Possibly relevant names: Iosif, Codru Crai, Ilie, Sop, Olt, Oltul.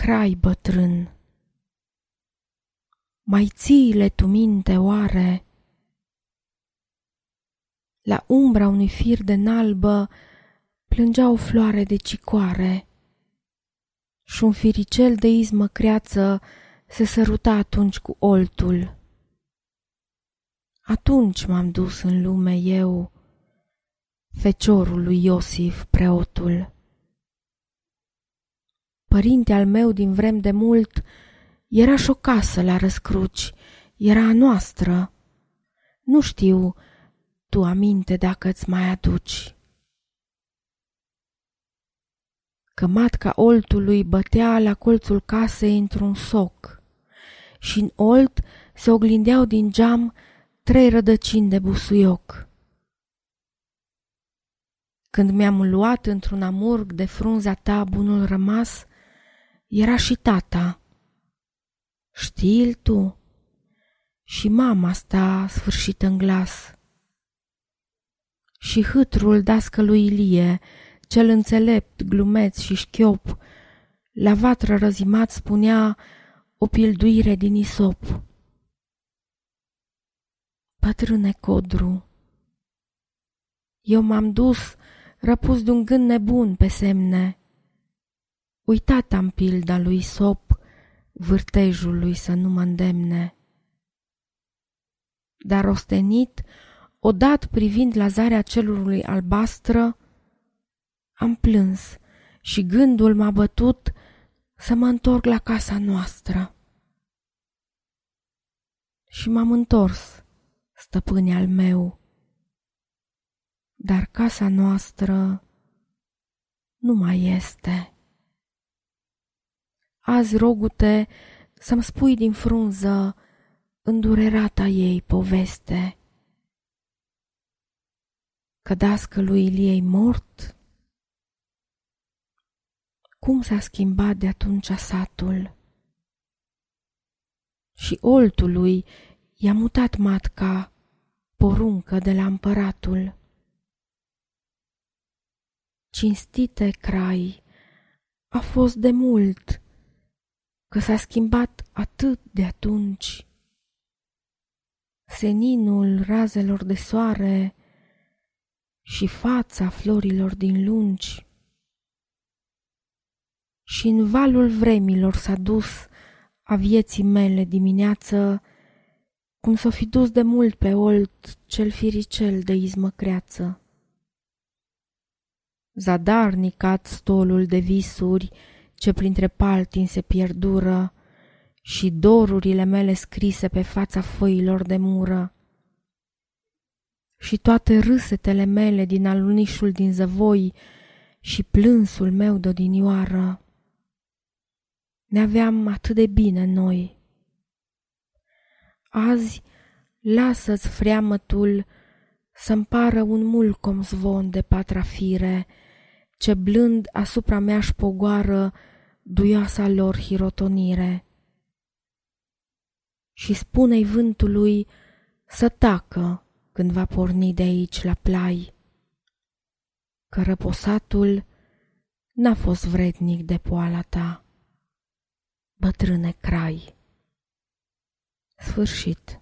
Crai bătrân, mai ții-le tu minte oare? La umbra unui fir de nalbă plângea o floare de cicoare și un firicel de izmă creață se săruta atunci cu oltul. Atunci m-am dus în lume eu, feciorul lui Iosif preotul. Părinte al meu din vrem de mult, era și o casă la Răscruci, era a noastră. Nu știu, tu aminte dacă îți mai aduci. Că matca oltului bătea la colțul casei într-un soc și în olt se oglindeau din geam 3 rădăcini de busuioc. Când mi-am luat într-un amurg de frunza ta bunul rămas, era și tata, știi-l tu, și mama sta sfârșită în glas. Și hâtrul dască lui Ilie, cel înțelept, glumeț și șchiop, la vatră răzimat spunea o pilduire din isop. Bătrâne Codru, eu m-am dus răpus de un gând nebun pe semne. Uitat am pilda lui Sop, vârtejul lui să nu mă îndemne. Dar ostenit, odat privind la zarea celului albastră, am plâns și gândul m-a bătut să mă întorc la casa noastră. Și m-am întors, stăpâne al meu, dar casa noastră nu mai este. Azi, rogu-te, să-mi spui din frunză îndurerata ei poveste. Că dascălui Iliei mort, cum s-a schimbat de atunci satul? Și oltului i-a mutat matca poruncă de la împăratul. Cinstite Crai, a fost de mult, că s-a schimbat atât de atunci. Seninul razelor de soare și fața florilor din lungi. Și în valul vremilor s-a dus a vieții mele dimineață, cum s-o fi dus de mult pe olt cel firicel de izmă creață. Zadarnicat stolul de visuri ce printre paltini se pierdură și dorurile mele scrise pe fața foilor de mură. Și toate râsetele mele din alunișul din zăvoi și plânsul meu de odinioară. Ne aveam atât de bine noi. Azi lasă-ți freamătul să-mi pară un mulcom zvon de patrafire, ce blând asupra mea-și pogoară duioasa lor hirotonire. Și spune-i vântului să tacă când va porni de aici la plai, că răposatul n-a fost vrednic de poala ta, bătrâne Crai. Sfârșit.